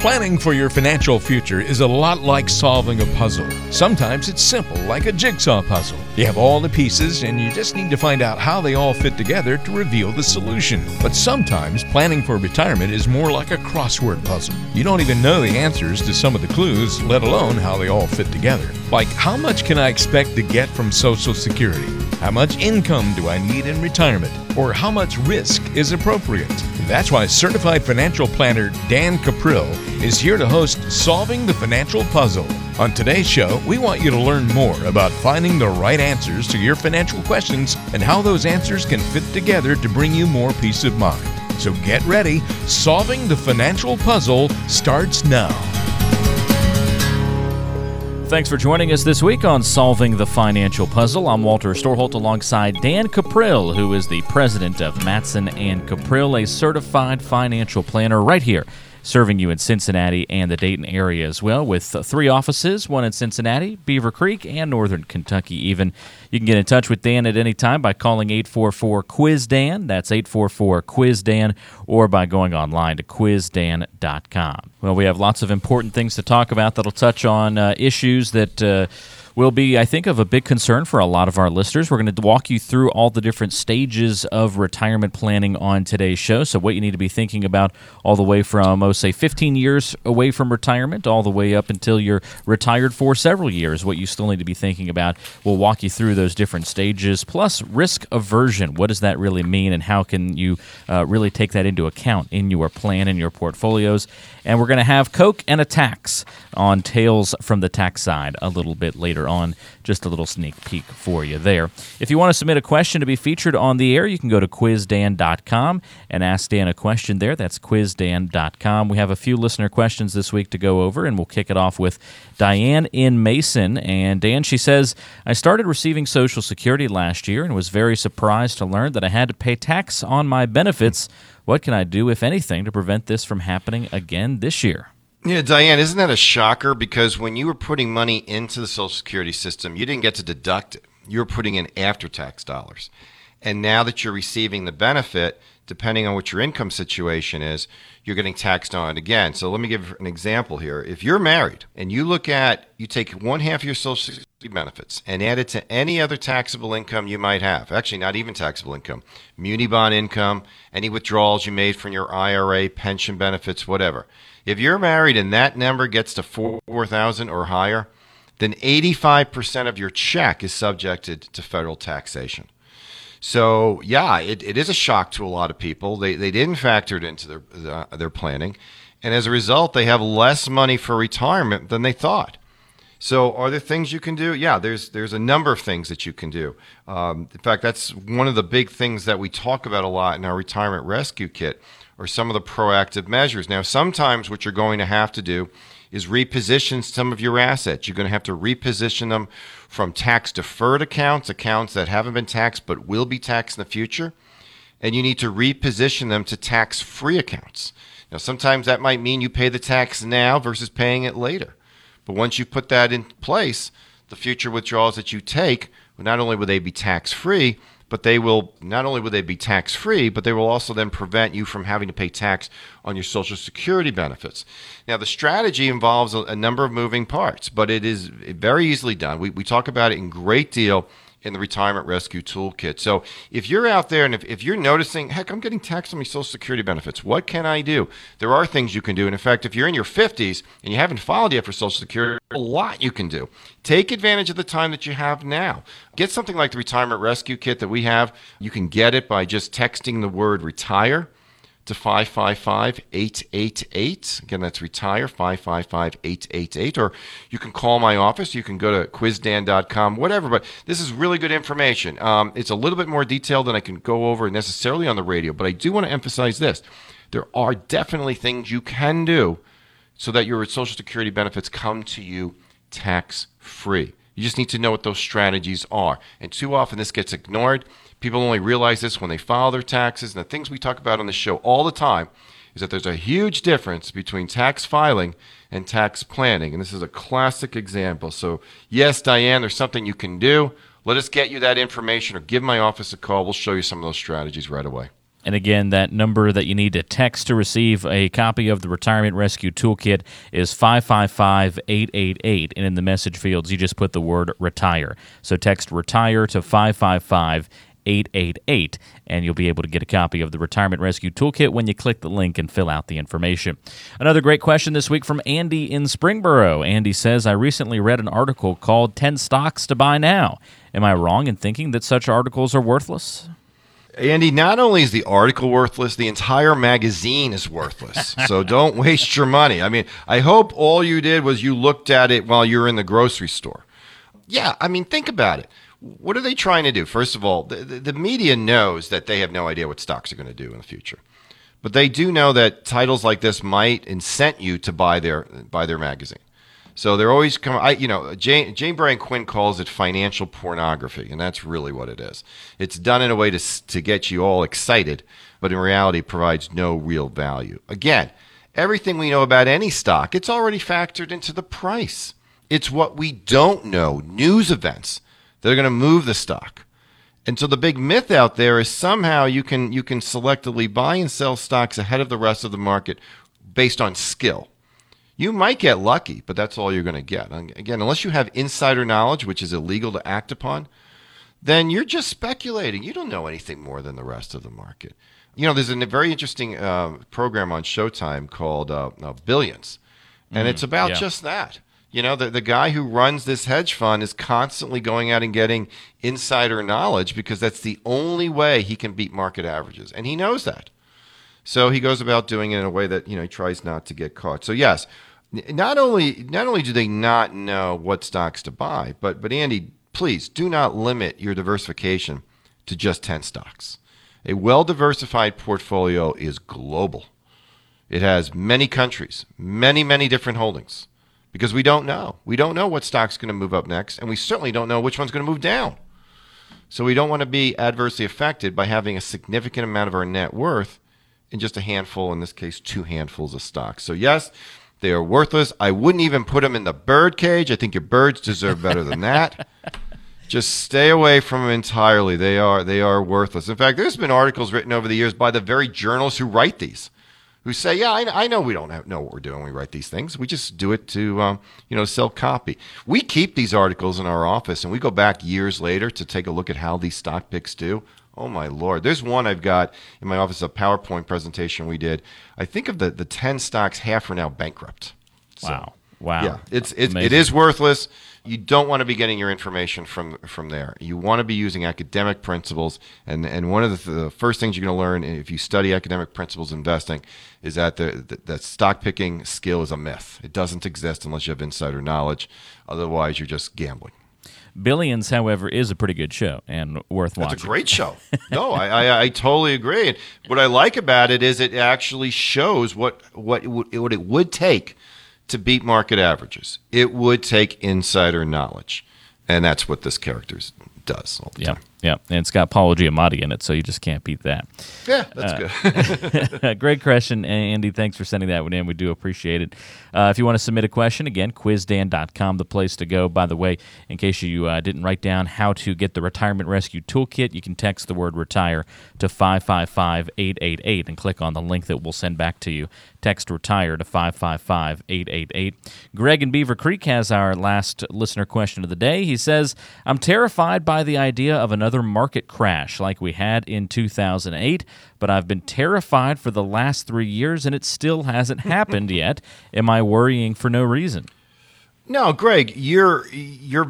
Planning for your financial future is a lot like solving a puzzle. Sometimes it's simple, like a jigsaw puzzle. You have all the pieces and you just need to find out how they all fit together to reveal the solution. But sometimes planning for retirement is more like a crossword puzzle. You don't even know the answers to some of the clues, let alone how they all fit together. Like, how much can I expect to get from Social Security? How much income do I need in retirement? Or how much risk is appropriate? That's why Certified Financial Planner Dan Capril is here to host Solving the Financial Puzzle. On today's show, we want you to learn more about finding the right answers to your financial questions and how those answers can fit together to bring you more peace of mind. So get ready. Solving the Financial Puzzle starts now. Thanks for joining us this week on Solving the Financial Puzzle. I'm Walter Storholt alongside Dan Capril, who is the president of Mattson & Caprio, a certified financial planner right here, serving you in Cincinnati and the Dayton area as well, with three offices, one in Cincinnati, Beaver Creek, and northern Kentucky even. You can get in touch with Dan at any time by calling 844-QUIZ-DAN, that's 844-QUIZ-DAN, or by going online to quizdan.com. Well, we have lots of important things to talk about that'll touch on issues that will be, I think, of a big concern for a lot of our listeners. We're going to walk you through all the different stages of retirement planning on today's show, so what you need to be thinking about all the way from, say, 15 years away from retirement all the way up until you're retired for several years, what you still need to be thinking about. We'll walk you through those different stages, plus risk aversion. What does that really mean, and how can you really take that into account in your plan and your portfolios? And we're going to have Coke and a Tax on Tales from the Tax Side a little bit later on. Just a little sneak peek for you there. If you want to submit a question to be featured on the air, you can go to quizdan.com and ask Dan a question there. That's quizdan.com. We have a few listener questions this week to go over, and we'll kick it off with Diane in Mason. And Dan, she says, I started receiving Social Security last year and was very surprised to learn that I had to pay tax on my benefits. What can I do, if anything, to prevent this from happening again this year? Yeah, Diane, isn't that a shocker? Because when you were putting money into the Social Security system, you didn't get to deduct it. You were putting in after-tax dollars. And now that you're receiving the benefit, depending on what your income situation is, you're getting taxed on it again. So let me give an example here. If you're married and you look at, you take one half of your Social Security benefits and add it to any other taxable income you might have, actually not even taxable income, muni bond income, any withdrawals you made from your IRA, pension benefits, whatever. If you're married and that number gets to $4,000 or higher, then 85% of your check is subjected to federal taxation. So, yeah, it is a shock to a lot of people. They didn't factor it into their planning. And as a result, they have less money for retirement than they thought. So are there things you can do? Yeah, there's a number of things that you can do. In fact, that's one of the big things that we talk about a lot in our Retirement Rescue Kit, or some of the proactive measures. Now, sometimes what you're going to have to do is reposition some of your assets. You're going to have to reposition them from tax-deferred accounts, accounts that haven't been taxed but will be taxed in the future, and you need to reposition them to tax-free accounts. Now, sometimes that might mean you pay the tax now versus paying it later. But once you put that in place, the future withdrawals that you take, not only will they be tax-free, but they will, not only will they be tax-free, but they will also then prevent you from having to pay tax on your Social Security benefits. Now, the strategy involves a number of moving parts, but it is very easily done. We talk about it in great deal in the Retirement Rescue Toolkit. So if you're out there and if you're noticing, heck, I'm getting taxed on my Social Security benefits, what can I do? There are things you can do. And in fact, if you're in your 50s and you haven't filed yet for Social Security, a lot you can do. Take advantage of the time that you have now. Get something like the Retirement Rescue Kit that we have. You can get it by just texting the word retire to 555-888. Again, that's retire, 555-888. Or you can call my office. You can go to quizdan.com, whatever. But this is really good information. It's a little bit more detailed than I can go over necessarily on the radio. But I do want to emphasize this. There are definitely things you can do so that your Social Security benefits come to you tax-free. You just need to know what those strategies are. And too often this gets ignored. People only realize this when they file their taxes. And the things we talk about on the show all the time is that there's a huge difference between tax filing and tax planning. And this is a classic example. So yes, Diane, there's something you can do. Let us get you that information or give my office a call. We'll show you some of those strategies right away. And again, that number that you need to text to receive a copy of the Retirement Rescue Toolkit is 555-888. And in the message fields, you just put the word retire. So text retire to 555-888, and you'll be able to get a copy of the Retirement Rescue Toolkit when you click the link and fill out the information. Another great question this week from Andy in Springboro. Andy says, I recently read an article called 10 Stocks to Buy Now. Am I wrong in thinking that such articles are worthless? Andy, not only is the article worthless, the entire magazine is worthless. So don't waste your money. I mean, I hope all you did was you looked at it while you were in the grocery store. Yeah, I mean, think about it. What are they trying to do? First of all, the media knows that they have no idea what stocks are going to do in the future. But they do know that titles like this might incent you to buy their magazine. So they're always coming. Jane Bryan Quinn calls it financial pornography, and that's really what it is. It's done in a way to get you all excited, but in reality provides no real value. Again, everything we know about any stock, it's already factored into the price. It's what we don't know, news events, they're going to move the stock. And so the big myth out there is somehow you can selectively buy and sell stocks ahead of the rest of the market based on skill. You might get lucky, but that's all you're going to get. Again, unless you have insider knowledge, which is illegal to act upon, then you're just speculating. You don't know anything more than the rest of the market. You know, there's a very interesting program on Showtime called Billions, and it's about just that. You know, the guy who runs this hedge fund is constantly going out and getting insider knowledge because that's the only way he can beat market averages. And he knows that. So he goes about doing it in a way that, you know, he tries not to get caught. So, yes, not only do they not know what stocks to buy, but Andy, please do not limit your diversification to just 10 stocks. A well-diversified portfolio is global. It has many countries, many, many different holdings. Because we don't know. We don't know what stock's going to move up next, and we certainly don't know which one's going to move down. So we don't want to be adversely affected by having a significant amount of our net worth in just a handful, in this case, two handfuls of stocks. So yes, they are worthless. I wouldn't even put them in the bird cage. I think your birds deserve better than that. Just stay away from them entirely. They are worthless. In fact, there's been articles written over the years by the very journalists who write these, who say, yeah, I know we don't know what we're doing when we write these things. We just do it to, sell copy. We keep these articles in our office, and we go back years later to take a look at how these stock picks do. Oh, my Lord. There's one I've got in my office, a PowerPoint presentation we did. I think of the 10 stocks, half are now bankrupt. Wow. So, wow. Yeah, it is worthless. You don't want to be getting your information from there. You want to be using academic principles. And one of the first things you're going to learn if you study academic principles investing is that that stock picking skill is a myth. It doesn't exist unless you have insider knowledge. Otherwise, you're just gambling. Billions, however, is a pretty good show and worth watching. It's a great show. No, I totally agree. And what I like about it is it actually shows what it would take to beat market averages. It would take insider knowledge, and that's what this character does all the time. Yeah, and it's got Paul Giamatti in it, so you just can't beat that. Yeah, that's good. Great question, Andy. Thanks for sending that one in. We do appreciate it. If you want to submit a question, again, quizdan.com, the place to go. By the way, in case you didn't write down how to get the Retirement Rescue Toolkit, you can text the word retire to 555-888 and click on the link that we'll send back to you. Text retire to 555-888. Greg in Beaver Creek has our last listener question of the day. He says, I'm terrified by the idea of another market crash like we had in 2008, but I've been terrified for the last 3 years and it still hasn't happened yet. Am I worrying for no reason? No, Greg, you're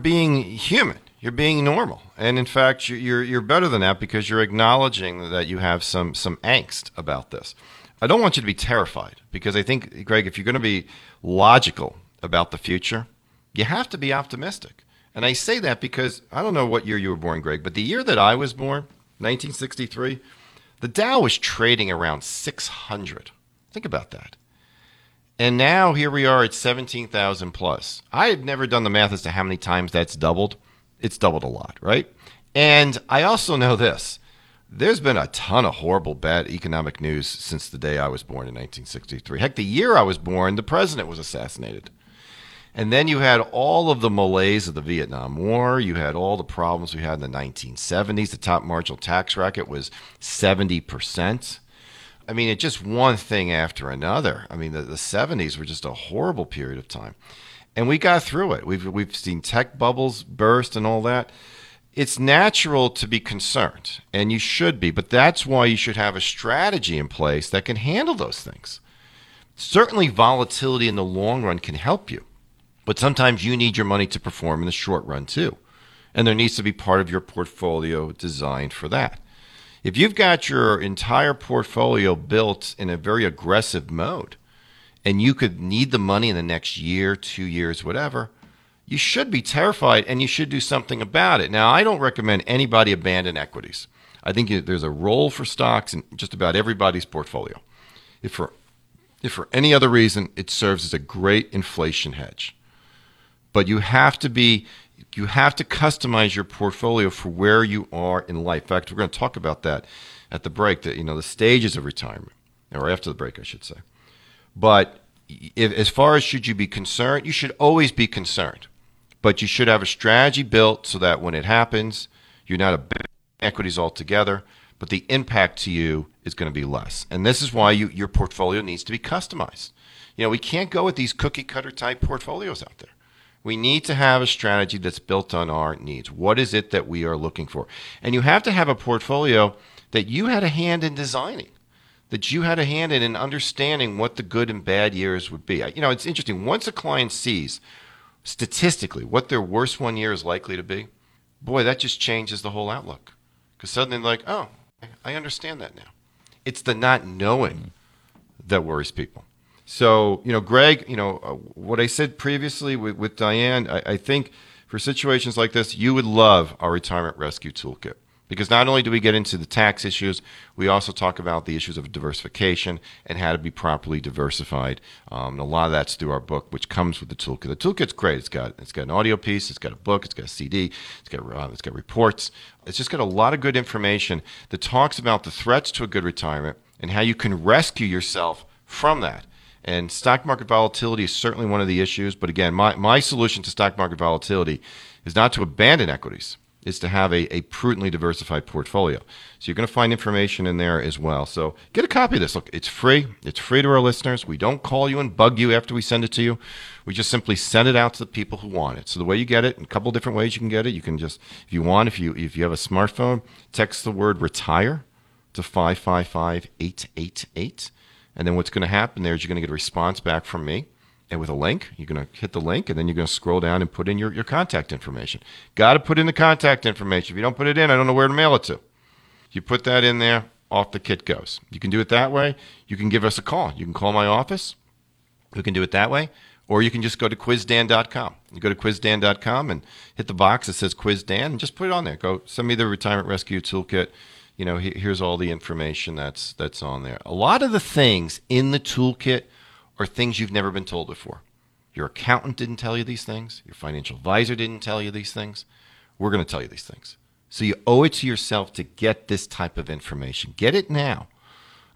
being human. You're being normal. And in fact, you're better than that because you're acknowledging that you have some angst about this. I don't want you to be terrified because I think, Greg, if you're going to be logical about the future, you have to be optimistic. And I say that because I don't know what year you were born, Greg, but the year that I was born, 1963, the Dow was trading around 600. Think about that. And now here we are at 17,000 plus. I had never done the math as to how many times that's doubled. It's doubled a lot, right? And I also know this. There's been a ton of horrible, bad economic news since the day I was born in 1963. Heck, the year I was born, the president was assassinated. And then you had all of the malaise of the Vietnam War. You had all the problems we had in the 1970s. The top marginal tax bracket was 70%. I mean, it's just one thing after another. I mean, the 70s were just a horrible period of time. And we got through it. We've seen tech bubbles burst and all that. It's natural to be concerned, and you should be, but that's why you should have a strategy in place that can handle those things. Certainly volatility in the long run can help you, but sometimes you need your money to perform in the short run too. And there needs to be part of your portfolio designed for that. If you've got your entire portfolio built in a very aggressive mode, and you could need the money in the next year, 2 years, whatever, you should be terrified and you should do something about it. Now, I don't recommend anybody abandon equities. I think there's a role for stocks in just about everybody's portfolio. If for any other reason, it serves as a great inflation hedge. But you have to customize your portfolio for where you are in life. In fact, we're going to talk about that at the break, that, you know, the stages of retirement, or after the break, I should say. But as far as should you be concerned, you should always be concerned. But you should have a strategy built so that when it happens, you're not abandoning equities altogether, but the impact to you is going to be less. And this is why your portfolio needs to be customized. You know, we can't go with these cookie cutter type portfolios out there. We need to have a strategy that's built on our needs. What is it that we are looking for? And you have to have a portfolio that you had a hand in designing, that you had a hand in understanding what the good and bad years would be. You know, it's interesting. Once a client sees statistically what their worst 1 year is likely to be, boy, that just changes the whole outlook. Because suddenly they're like, oh, I understand that now. It's the not knowing that worries people. So, you know, Greg, you know, what I said previously with Diane, I think for situations like this, you would love our Retirement Rescue Toolkit. Because not only do we get into the tax issues, we also talk about the issues of diversification and how to be properly diversified. And a lot of that's through our book, which comes with the toolkit. The toolkit's great. It's got an audio piece. It's got a book. It's got a CD. It's got reports. It's just got a lot of good information that talks about the threats to a good retirement and how you can rescue yourself from that. And stock market volatility is certainly one of the issues. But again, my solution to stock market volatility is not to abandon equities. Is to have a prudently diversified portfolio. So you're going to find information in there as well. So get a copy of this. Look, it's free. It's free to our listeners. We don't call you and bug you after we send it to you. We just simply send it out to the people who want it. So the way you get it, in a couple different ways you can get it. You can just, if you want, if you have a smartphone, text the word retire to 555-888. And then what's going to happen there is you're going to get a response back from me. And with a link, you're going to hit the link, and then you're going to scroll down and put in your contact information. Got to put in the contact information. If you don't put it in, I don't know where to mail it to. You put that in there, off the kit goes. You can do it that way. You can give us a call. You can call my office. You can do it that way. Or you can just go to quizdan.com. You go to quizdan.com and hit the box that says Quiz Dan and just put it on there. Go send me the Retirement Rescue Toolkit. You know, here's all the information that's on there. A lot of the things in the toolkit are things you've never been told before. Your accountant didn't tell you these things. Your financial advisor didn't tell you these things. We're going to tell you these things. So you owe it to yourself to get this type of information. Get it now.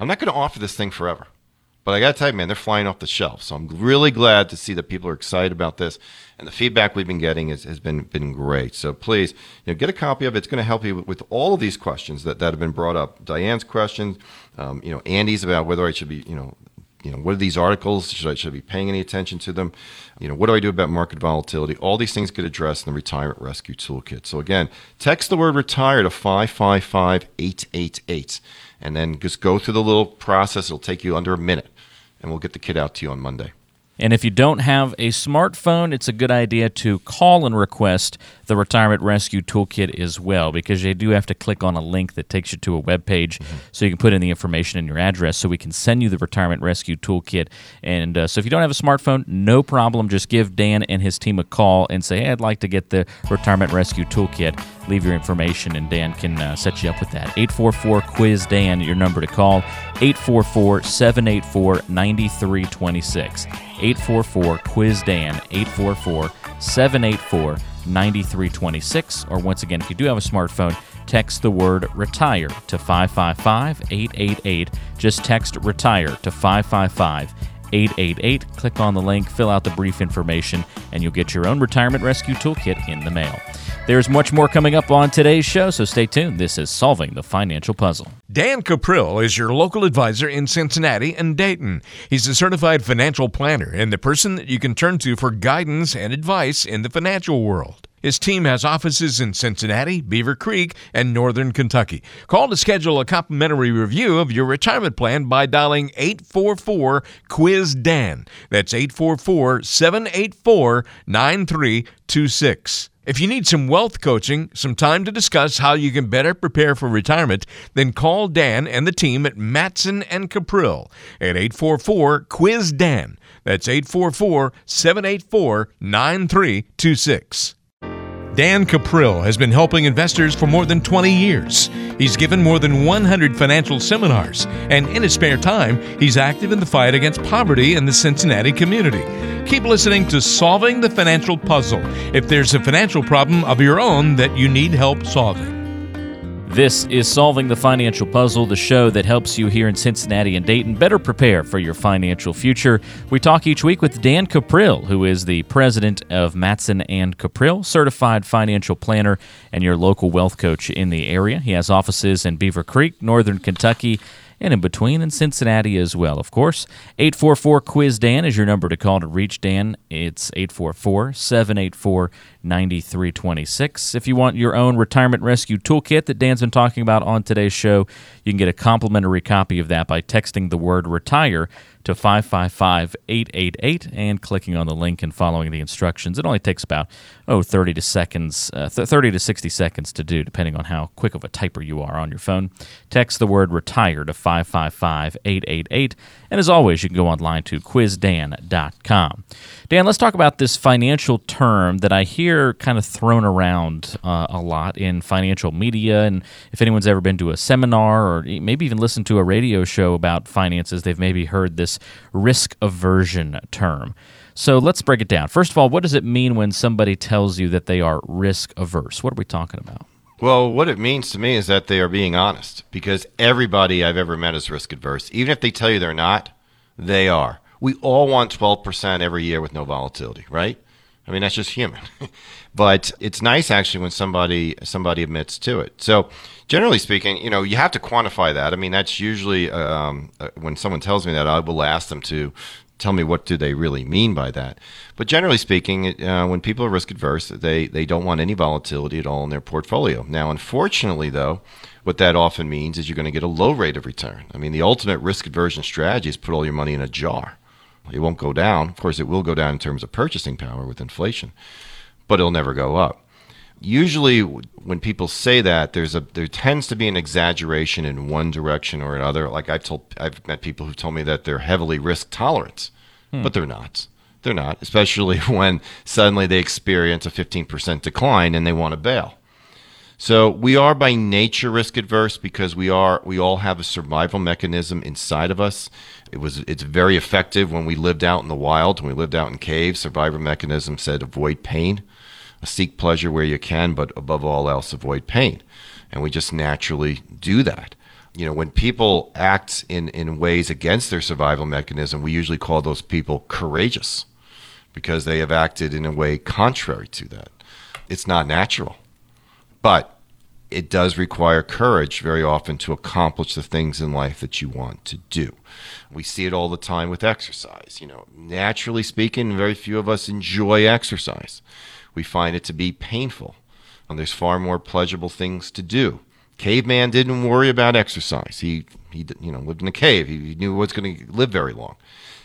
I'm not going to offer this thing forever. But I got to tell you, man, they're flying off the shelf. So I'm really glad to see that people are excited about this. And the feedback we've been getting has been great. So please, you know, get a copy of it. It's going to help you with all of these questions that have been brought up. Diane's questions, you know, Andy's about whether I should be, you know, what are these articles? Should I be paying any attention to them? You know, what do I do about market volatility? All these things get addressed in the Retirement Rescue Toolkit. So again, text the word retire to 555-888, and then just go through the little process. It'll take you under a minute, and we'll get the kit out to you on Monday. And if you don't have a smartphone, it's a good idea to call and request the Retirement Rescue Toolkit as well, because you do have to click on a link that takes you to a web page, so you can put in the information and your address so we can send you the Retirement Rescue Toolkit. And so if you don't have a smartphone, no problem. Just give Dan and his team a call and say, hey, I'd like to get the Retirement Rescue Toolkit. Leave your information, and Dan can set you up with that. 844-QUIZ-DAN, your number to call, 844-784-9326. 844-QUIZ-DAN, 844-784-9326. Or once again, if you do have a smartphone, text the word retire to 555-888. Just text retire to 555-888. 888. Click on the link, fill out the brief information, and you'll get your own Retirement Rescue Toolkit in the mail. There's much more coming up on today's show, so stay tuned. This is Solving the Financial Puzzle. Dan Capril is your local advisor in Cincinnati and Dayton. He's a certified financial planner and the person that you can turn to for guidance and advice in the financial world. His team has offices in Cincinnati, Beaver Creek, and Northern Kentucky. Call to schedule a complimentary review of your retirement plan by dialing 844-QUIZ-DAN. That's 844-784-9326. If you need some wealth coaching, some time to discuss how you can better prepare for retirement, then call Dan and the team at Mattson & Caprio at 844-QUIZ-DAN. That's 844-784-9326. Dan Capril has been helping investors for more than 20 years. He's given more than 100 financial seminars, and in his spare time, he's active in the fight against poverty in the Cincinnati community. Keep listening to Solving the Financial Puzzle if there's a financial problem of your own that you need help solving. This is Solving the Financial Puzzle, the show that helps you here in Cincinnati and Dayton better prepare for your financial future. We talk each week with Dan Capril, who is the president of Mattson & Caprio, certified financial planner and your local wealth coach in the area. He has offices in Beaver Creek, Northern Kentucky, and in between in Cincinnati as well, of course. 844-QUIZ-DAN is your number to call to reach Dan. It's 844-784-9326. If you want your own Retirement Rescue Toolkit that Dan's been talking about on today's show, you can get a complimentary copy of that by texting the word RETIRE to 555-888 and clicking on the link and following the instructions. It only takes about 30 to 60 seconds to do, depending on how quick of a typer you are on your phone. Text the word RETIRE to 555-888. And as always, you can go online to quizdan.com. Dan, let's talk about this financial term that I hear kind of thrown around a lot in financial media. And if anyone's ever been to a seminar or maybe even listened to a radio show about finances, they've maybe heard this risk aversion term. So let's break it down. First of all, what does it mean when somebody tells you that they are risk averse? What are we talking about? Well, what it means to me is that they are being honest, because everybody I've ever met is risk adverse. Even if they tell you they're not, they are. We all want 12% every year with no volatility, right? I mean, that's just human. But it's nice, actually, when somebody admits to it. So generally speaking, you know, you have to quantify that. I mean, that's usually when someone tells me that, I will ask them to tell me what do they really mean by that. But generally speaking, when people are risk adverse, they don't want any volatility at all in their portfolio. Now, unfortunately, though, what that often means is you're going to get a low rate of return. I mean, the ultimate risk aversion strategy is put all your money in a jar. It won't go down. Of course, it will go down in terms of purchasing power with inflation, but it'll never go up. Usually, when people say that, there tends to be an exaggeration in one direction or another. Like I've met people who've told me that they're heavily risk tolerant, but they're not. They're not, especially when suddenly they experience a 15% decline and they want to bail. So we are by nature risk adverse because we all have a survival mechanism inside of us. It's very effective when we lived out in the wild, when we lived out in caves. Survival mechanism said avoid pain. Seek pleasure where you can, but above all else, avoid pain. And we just naturally do that. You know, when people act in ways against their survival mechanism, we usually call those people courageous because they have acted in a way contrary to that. It's not natural, but it does require courage very often to accomplish the things in life that you want to do. We see it all the time with exercise. You know, naturally speaking, very few of us enjoy exercise. We find it to be painful, and there's far more pleasurable things to do. Caveman didn't worry about exercise. He lived in a cave. He knew he was going to live very long.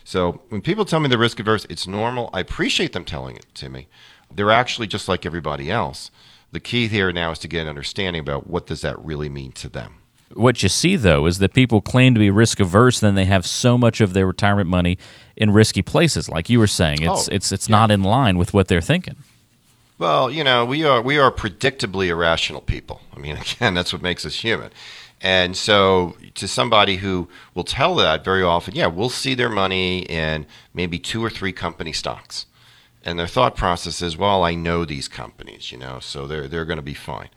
So when people tell me they're risk averse, it's normal. I appreciate them telling it to me. They're actually just like everybody else. The key here now is to get an understanding about what does that really mean to them. What you see, though, is that people claim to be risk averse, then they have so much of their retirement money in risky places. Like you were saying, it's not in line with what they're thinking. Well, you know, we are predictably irrational people. I mean, again, that's what makes us human. And so to somebody who will tell that very often, we'll see their money in maybe 2 or 3 company stocks. And their thought process is, well, I know these companies, you know, so they're going to be fine.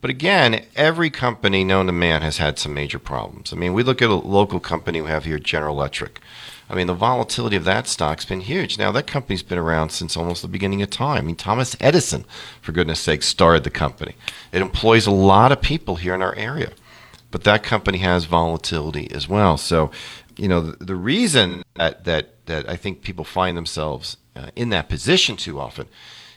But again, every company known to man has had some major problems. I mean, we look at a local company we have here, General Electric. I mean, the volatility of that stock's been huge. Now, that company's been around since almost the beginning of time. I mean, Thomas Edison, for goodness sake, started the company. It employs a lot of people here in our area. But that company has volatility as well. So, you know, the reason that I think people find themselves in that position too often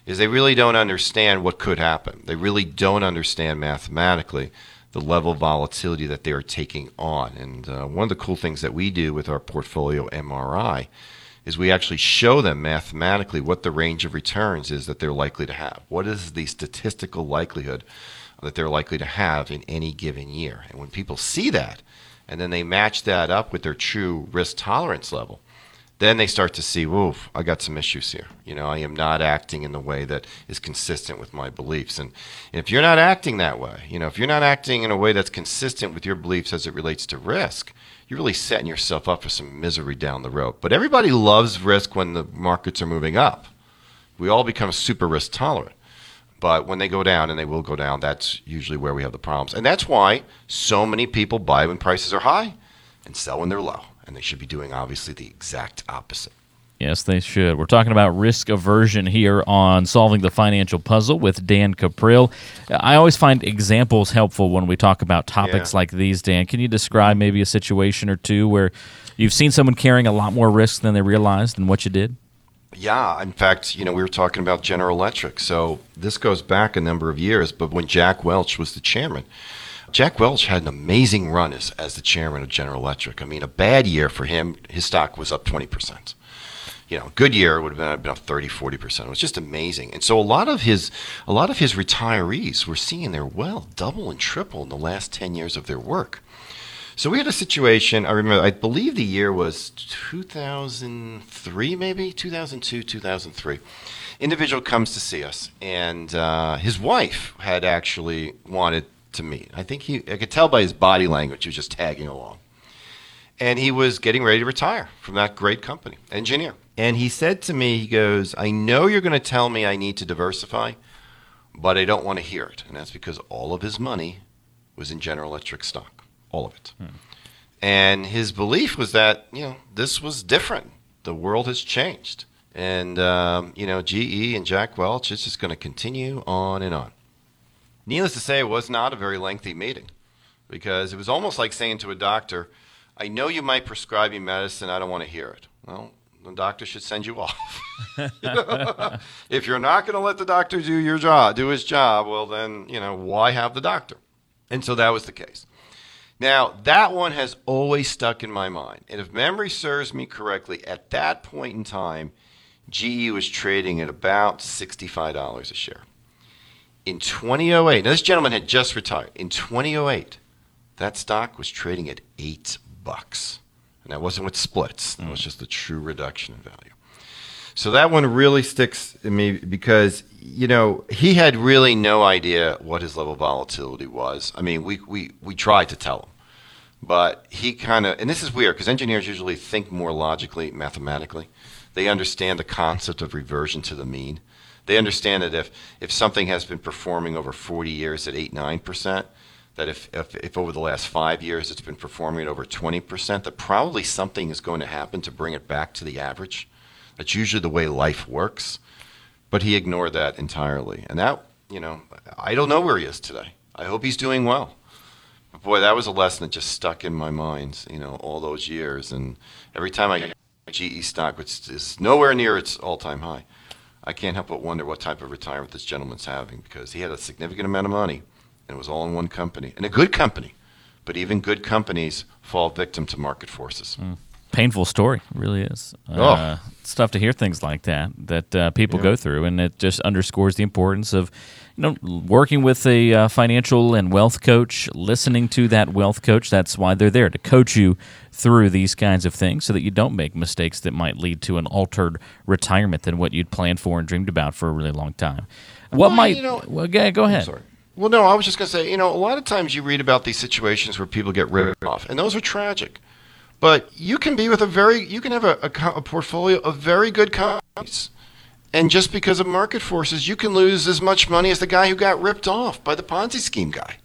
is they really don't understand what could happen. They really don't understand mathematically the level of volatility that they are taking on. And one of the cool things that we do with our portfolio MRI is we actually show them mathematically what the range of returns is that they're likely to have. What is the statistical likelihood that they're likely to have in any given year? And when people see that, and then they match that up with their true risk tolerance level, then they start to see, woof, I got some issues here. You know, I am not acting in the way that is consistent with my beliefs. And if you're not acting that way, you know, if you're not acting in a way that's consistent with your beliefs as it relates to risk, you're really setting yourself up for some misery down the road. But everybody loves risk when the markets are moving up. We all become super risk tolerant. But when they go down, and they will go down, that's usually where we have the problems. And that's why so many people buy when prices are high and sell when they're low. And they should be doing, obviously, the exact opposite. Yes, they should. We're talking about risk aversion here on Solving the Financial Puzzle with Dan Capril. I always find examples helpful when we talk about topics like these, Dan. Can you describe maybe a situation or two where you've seen someone carrying a lot more risk than they realized and what you did? Yeah. In fact, you know, we were talking about General Electric. So this goes back a number of years, but when Jack Welch was the chairman, Jack Welch had an amazing run as the chairman of General Electric. I mean, a bad year for him, his stock was up 20%. You know, a good year would have been up 30, 40%. It was just amazing. And so a lot of his retirees were seeing their wealth double and triple in the last 10 years of their work. So we had a situation, I remember, I believe the year was 2003 maybe, 2002, 2003. Individual comes to see us, and his wife had actually wanted to meet. I could tell by his body language, he was just tagging along. And he was getting ready to retire from that great company, engineer. And he said to me, he goes, I know you're going to tell me I need to diversify, but I don't want to hear it. And that's because all of his money was in General Electric stock, all of it. Hmm. And his belief was that, you know, this was different. The world has changed. And, you know, GE and Jack Welch, it's just going to continue on and on. Needless to say, it was not a very lengthy meeting, because it was almost like saying to a doctor, I know you might prescribe me medicine, I don't want to hear it. Well, the doctor should send you off. If you're not going to let the doctor do your job, do his job, well then, you know, why have the doctor? And so that was the case. Now, that one has always stuck in my mind. And if memory serves me correctly, at that point in time, GE was trading at about $65 a share. In 2008, now this gentleman had just retired. In 2008, that stock was trading at $8. And that wasn't with splits. That was just the true reduction in value. So that one really sticks in me because, you know, he had really no idea what his level of volatility was. I mean, we tried to tell him. But he kind of, and this is weird because engineers usually think more logically, mathematically. They understand the concept of reversion to the mean. They understand that if something has been performing over 40 years at 8%, 9%, that if over the last 5 years it's been performing at over 20%, that probably something is going to happen to bring it back to the average. That's usually the way life works. But he ignored that entirely. And that, you know, I don't know where he is today. I hope he's doing well. But boy, that was a lesson that just stuck in my mind, you know, all those years. And every time I get a GE stock, which is nowhere near its all-time high, I can't help but wonder what type of retirement this gentleman's having, because he had a significant amount of money and it was all in one company, and a good company. But even good companies fall victim to market forces. Mm. Painful story, really is. It's tough to hear things like that people go through, and it just underscores the importance of, you know, working with a financial and wealth coach, listening to that wealth coach. That's why they're there, to coach you through these kinds of things so that you don't make mistakes that might lead to an altered retirement than what you'd planned for and dreamed about for a really long time. Go ahead. I'm sorry. Well, no, I was just going to say, you know, a lot of times you read about these situations where people get ripped off, and those are tragic. But you can be with you can have a portfolio of very good companies, and just because of market forces, you can lose as much money as the guy who got ripped off by the Ponzi scheme guy.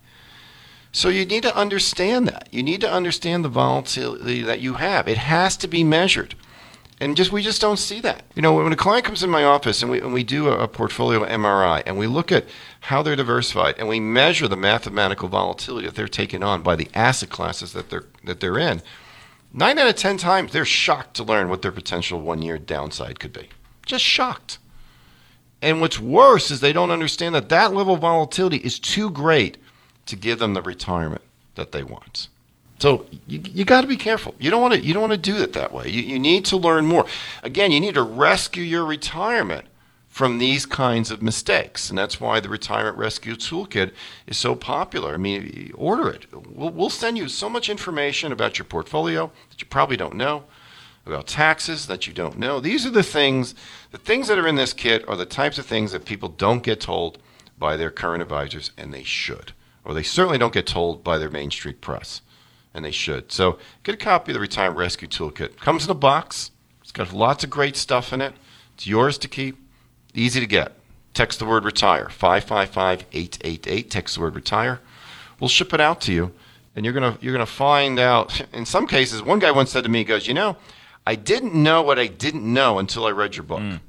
So you need to understand that. You need to understand the volatility that you have. It has to be measured. And we just don't see that. You know, when a client comes in my office and we do a portfolio MRI and we look at how they're diversified and we measure the mathematical volatility that they're taking on by the asset classes that they're in, 9 out of 10 times they're shocked to learn what their potential one-year downside could be. Just shocked. And what's worse is they don't understand that level of volatility is too great to give them the retirement that they want. So you got to be careful. You don't want to do it that way. You need to learn more. Again, you need to rescue your retirement from these kinds of mistakes, and that's why the Retirement Rescue Toolkit is so popular. I mean, order it. We'll send you so much information about your portfolio that you probably don't know, about taxes that you don't know. These are the things that are in this kit are the types of things that people don't get told by their current advisors, and they should. Or they certainly don't get told by their Main Street press, and they should. So get a copy of the Retirement Rescue Toolkit. Comes in a box. It's got lots of great stuff in it. It's yours to keep. Easy to get. Text the word retire, 555-888. Text the word retire. We'll ship it out to you, and you're gonna find out. In some cases, one guy once said to me, he goes, you know, I didn't know what I didn't know until I read your book. Mm.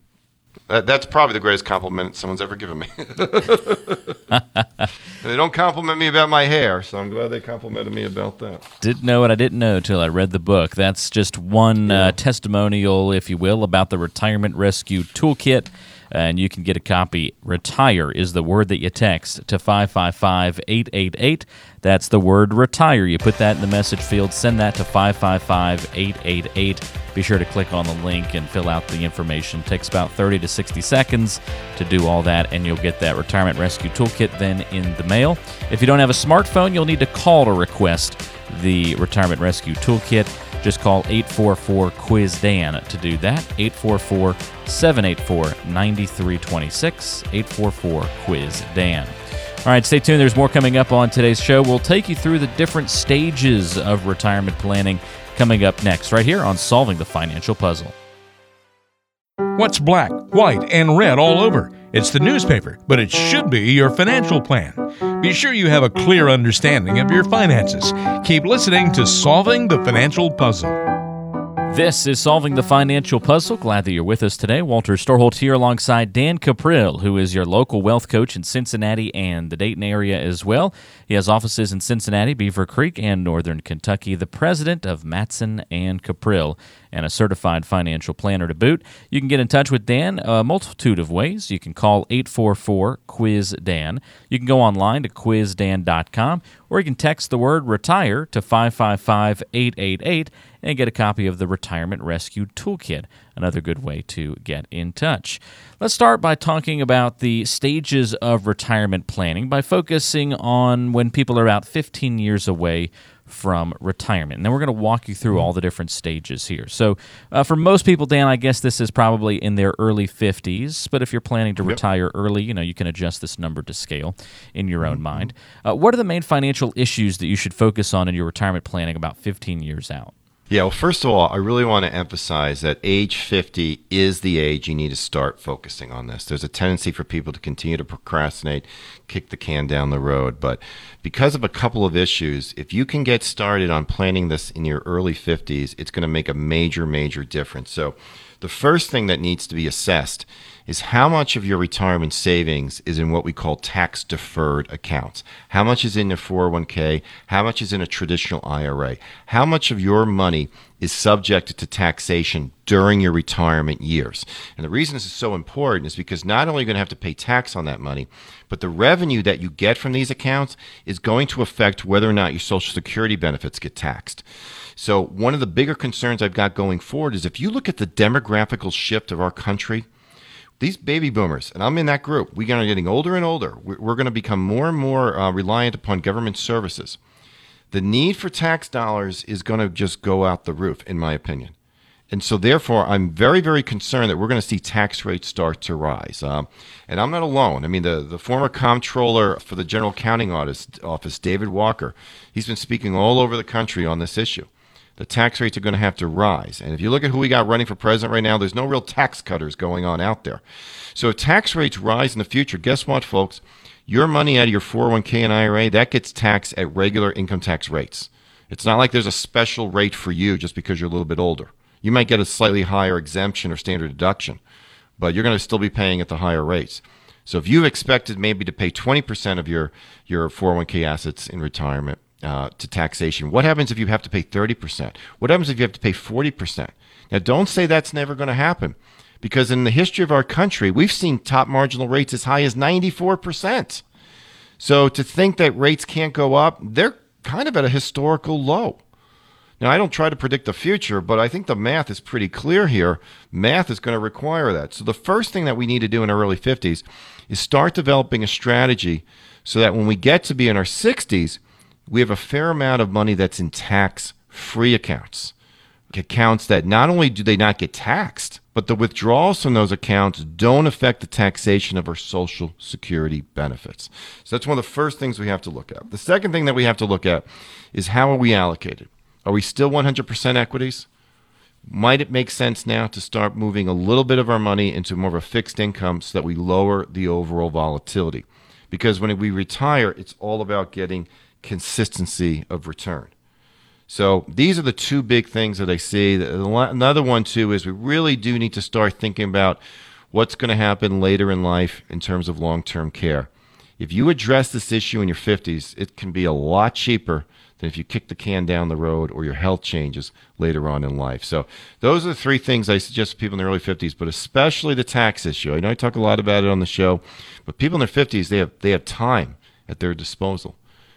That's probably the greatest compliment someone's ever given me. They don't compliment me about my hair, so I'm glad they complimented me about that. Didn't know what I didn't know until I read the book. That's just one testimonial, if you will, about the Retirement Rescue Toolkit. And you can get a copy. Retire is the word that you text to 555-888. That's the word retire. You put that in the message field. Send that to 555-888. Be sure to click on the link and fill out the information. It takes about 30 to 60 seconds to do all that, and you'll get that Retirement Rescue Toolkit then in the mail. If you don't have a smartphone, you'll need to call to request the Retirement Rescue Toolkit. Just call 844-QUIZ-DAN to do that, 844-784-9326, 844-QUIZ-DAN. All right, stay tuned. There's more coming up on today's show. We'll take you through the different stages of retirement planning coming up next, right here on Solving the Financial Puzzle. What's black, white, and red all over? It's the newspaper, but it should be your financial plan. Be sure you have a clear understanding of your finances. Keep listening to Solving the Financial Puzzle. This is Solving the Financial Puzzle. Glad that you're with us today. Walter Storholt here alongside Dan Capril, who is your local wealth coach in Cincinnati and the Dayton area as well. He has offices in Cincinnati, Beaver Creek, and Northern Kentucky. The president of Mattson and Capril, and a certified financial planner to boot. You can get in touch with Dan a multitude of ways. You can call 844-QUIZ-DAN. You can go online to quizdan.com, or you can text the word retire to 555-888 and get a copy of the Retirement Rescue Toolkit, another good way to get in touch. Let's start by talking about the stages of retirement planning by focusing on when people are about 15 years away from retirement. And then we're going to walk you through all the different stages here. So for most people, Dan, I guess this is probably in their early 50s, but if you're planning to retire early, you can adjust this number to scale in your own mind. What are the main financial issues that you should focus on in your retirement planning about 15 years out? Yeah, well, first of all, I really want to emphasize that age 50 is the age you need to start focusing on this. There's a tendency for people to continue to procrastinate, kick the can down the road. But because of a couple of issues, if you can get started on planning this in your early 50s, it's going to make a major, major difference. So the first thing that needs to be assessed is how much of your retirement savings is in what we call tax-deferred accounts. How much is in your 401k? How much is in a traditional IRA? How much of your money is subjected to taxation during your retirement years? And the reason this is so important is because not only are you going to have to pay tax on that money, but the revenue that you get from these accounts is going to affect whether or not your Social Security benefits get taxed. So one of the bigger concerns I've got going forward is if you look at the demographical shift of our country, these baby boomers, and I'm in that group, we are getting older and older. We're going to become more and more reliant upon government services. The need for tax dollars is going to just go out the roof, in my opinion. And so therefore, I'm very, very concerned that we're going to see tax rates start to rise. And I'm not alone. I mean, the former comptroller for the General Accounting Office, David Walker, he's been speaking all over the country on this issue. The tax rates are going to have to rise. And if you look at who we got running for president right now, there's no real tax cutters going on out there. So if tax rates rise in the future, guess what, folks? Your money out of your 401k and IRA, that gets taxed at regular income tax rates. It's not like there's a special rate for you just because you're a little bit older. You might get a slightly higher exemption or standard deduction, but you're going to still be paying at the higher rates. So if you expected maybe to pay 20% of your 401k assets in retirement to taxation, what happens if you have to pay 30%? What happens if you have to pay 40%? Now, don't say that's never going to happen, because in the history of our country, we've seen top marginal rates as high as 94%. So to think that rates can't go up, they're kind of at a historical low. Now, I don't try to predict the future, but I think the math is pretty clear here. Math is going to require that. So the first thing that we need to do in our early 50s is start developing a strategy so that when we get to be in our 60s, we have a fair amount of money that's in tax-free accounts. Accounts that not only do they not get taxed, but the withdrawals from those accounts don't affect the taxation of our Social Security benefits. So that's one of the first things we have to look at. The second thing that we have to look at is how are we allocated? Are we still 100% equities? Might it make sense now to start moving a little bit of our money into more of a fixed income so that we lower the overall volatility? Because when we retire, it's all about getting consistency of return. So these are the two big things that I see. Another one, too, is we really do need to start thinking about what's going to happen later in life in terms of long-term care. If you address this issue in your 50s, it can be a lot cheaper than if you kick the can down the road or your health changes later on in life. So those are the three things I suggest to people in their early 50s, but especially the tax issue. I know I talk a lot about it on the show, but people in their 50s, they have time at their disposal.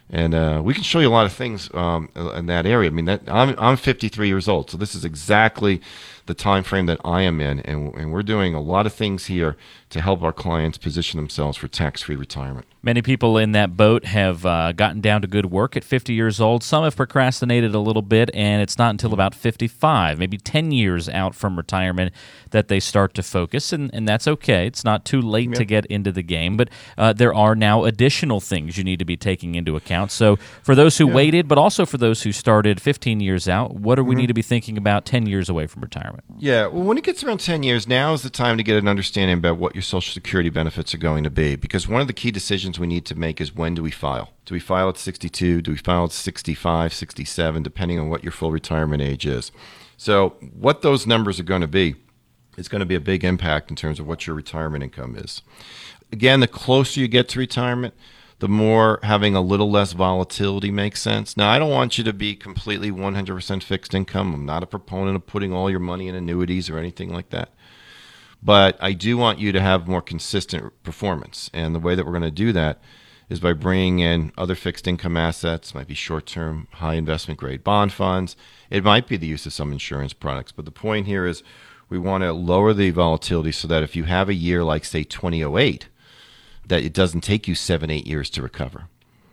And we can show you a lot of things in that area. I mean, I'm 53 years old, so this is exactly the time frame that I am in, and we're doing a lot of things here to help our clients position themselves for tax-free retirement. Many people in that boat have gotten down to good work at 50 years old. Some have procrastinated a little bit, and it's not until about 55, maybe 10 years out from retirement, that they start to focus, and that's okay. It's not too late to get into the game, but there are now additional things you need to be taking into account. So for those who waited, but also for those who started 15 years out, what do we need to be thinking about 10 years away from retirement? Yeah, well, when it gets around 10 years, now is the time to get an understanding about what your Social Security benefits are going to be, because one of the key decisions we need to make is, when do we file? Do we file at 62? Do we file at 65, 67, depending on what your full retirement age is? So what those numbers are going to be is going to be a big impact in terms of what your retirement income is. Again, the closer you get to retirement, the more having a little less volatility makes sense. Now, I don't want you to be completely 100% fixed income. I'm not a proponent of putting all your money in annuities or anything like that. But I do want you to have more consistent performance. And the way that we're going to do that is by bringing in other fixed income assets, might be short-term, high investment grade bond funds. It might be the use of some insurance products. But the point here is we want to lower the volatility so that if you have a year like, say, 2008, that it doesn't take you 7-8 years to recover,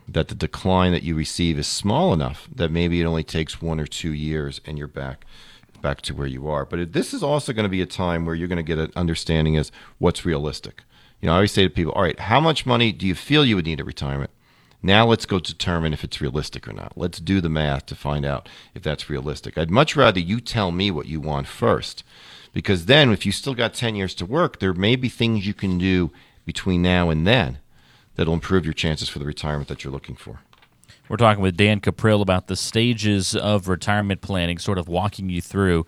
that the decline that you receive is small enough that maybe it only takes 1 or 2 years and you're back to where you are. But this is also going to be a time where you're going to get an understanding as what's realistic. You know, I always say to people, all right, how much money do you feel you would need at retirement? Now let's go determine if it's realistic or not. Let's do the math to find out if that's realistic. I'd much rather you tell me what you want first, because then if you still got 10 years to work, there may be things you can do between now and then that'll improve your chances for the retirement that you're looking for. We're talking with Dan Capril about the stages of retirement planning, sort of walking you through,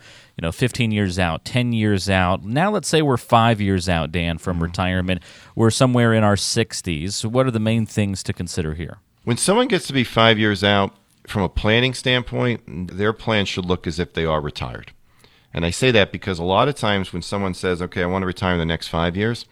15 years out, 10 years out. Now let's say we're 5 years out, Dan, from retirement. We're somewhere in our 60s. So what are the main things to consider here? When someone gets to be 5 years out, from a planning standpoint, their plan should look as if they are retired. And I say that because a lot of times when someone says, okay, I want to retire in the next 5 years,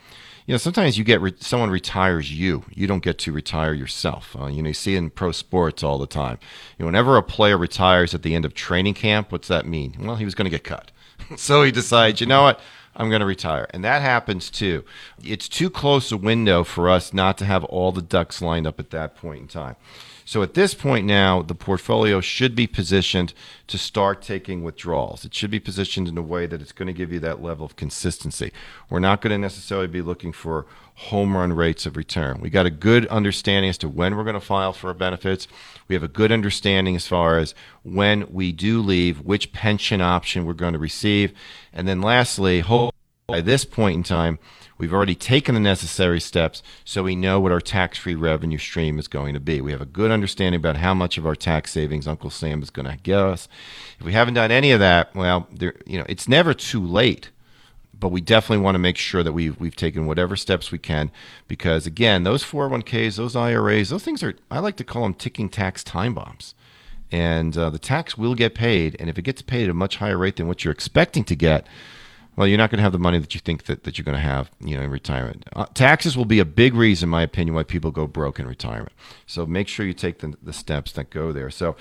sometimes you get someone retires you. You don't get to retire yourself. You see it in pro sports all the time. Whenever a player retires at the end of training camp, what's that mean? Well, he was going to get cut. So he decides, you know what, I'm going to retire. And that happens too. It's too close a window for us not to have all the ducks lined up at that point in time. So at this point now, the portfolio should be positioned to start taking withdrawals. It should be positioned in a way that it's going to give you that level of consistency. We're not going to necessarily be looking for home run rates of return. We got a good understanding as to when we're going to file for our benefits. We have a good understanding as far as when we do leave, which pension option we're going to receive. And then lastly, hopefully By this point in time, we've already taken the necessary steps so we know what our tax-free revenue stream is going to be. We have a good understanding about how much of our tax savings Uncle Sam is going to give us. If we haven't done any of that, well, it's never too late. But we definitely want to make sure that we've taken whatever steps we can, because again, those 401ks, those IRAs, those things are, I like to call them ticking tax time bombs. And the tax will get paid. And if it gets paid at a much higher rate than what you're expecting to get, well, you're not going to have the money that you think that you're going to have, in retirement. Taxes will be a big reason, in my opinion, why people go broke in retirement. So make sure you take the steps that go there. So,